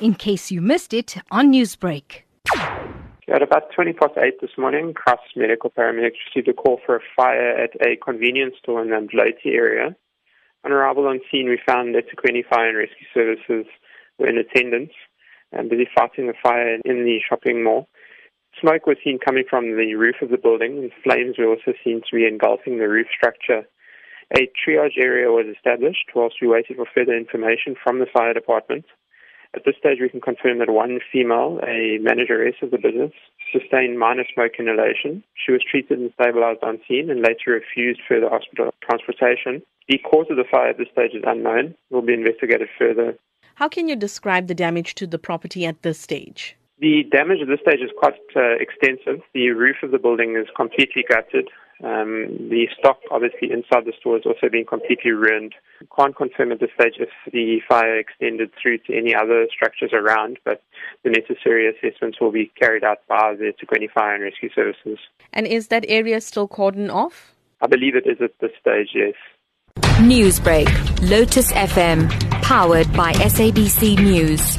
in case you missed it on Newsbreak. At about 8:20 this morning, Crisis Medical Paramedics received a call for a fire at a convenience store in the Umdloti area. On arrival on scene, we found that eThekwini Fire and Rescue Services were in attendance and busy fighting the fire in the shopping mall. Smoke was seen coming from the roof of the building, and flames were also seen to be engulfing the roof structure. A triage area was established whilst we waited for further information from the fire department. At this stage, we can confirm that one female, a manageress of the business, sustained minor smoke inhalation. She was treated and stabilized on scene and later refused further hospital transportation. The cause of the fire at this stage is unknown. It will be investigated further. How can you describe the damage to the property at this stage? The damage at this stage is quite extensive. The roof of the building is completely gutted. The stock, obviously, inside the store is also being completely ruined. Can't confirm at this stage if the fire extended through to any other structures around, but the necessary assessments will be carried out by the eThekwini Fire and Rescue Services. And is that area still cordoned off? I believe it is at this stage, yes. Newsbreak, Lotus FM, powered by SABC News.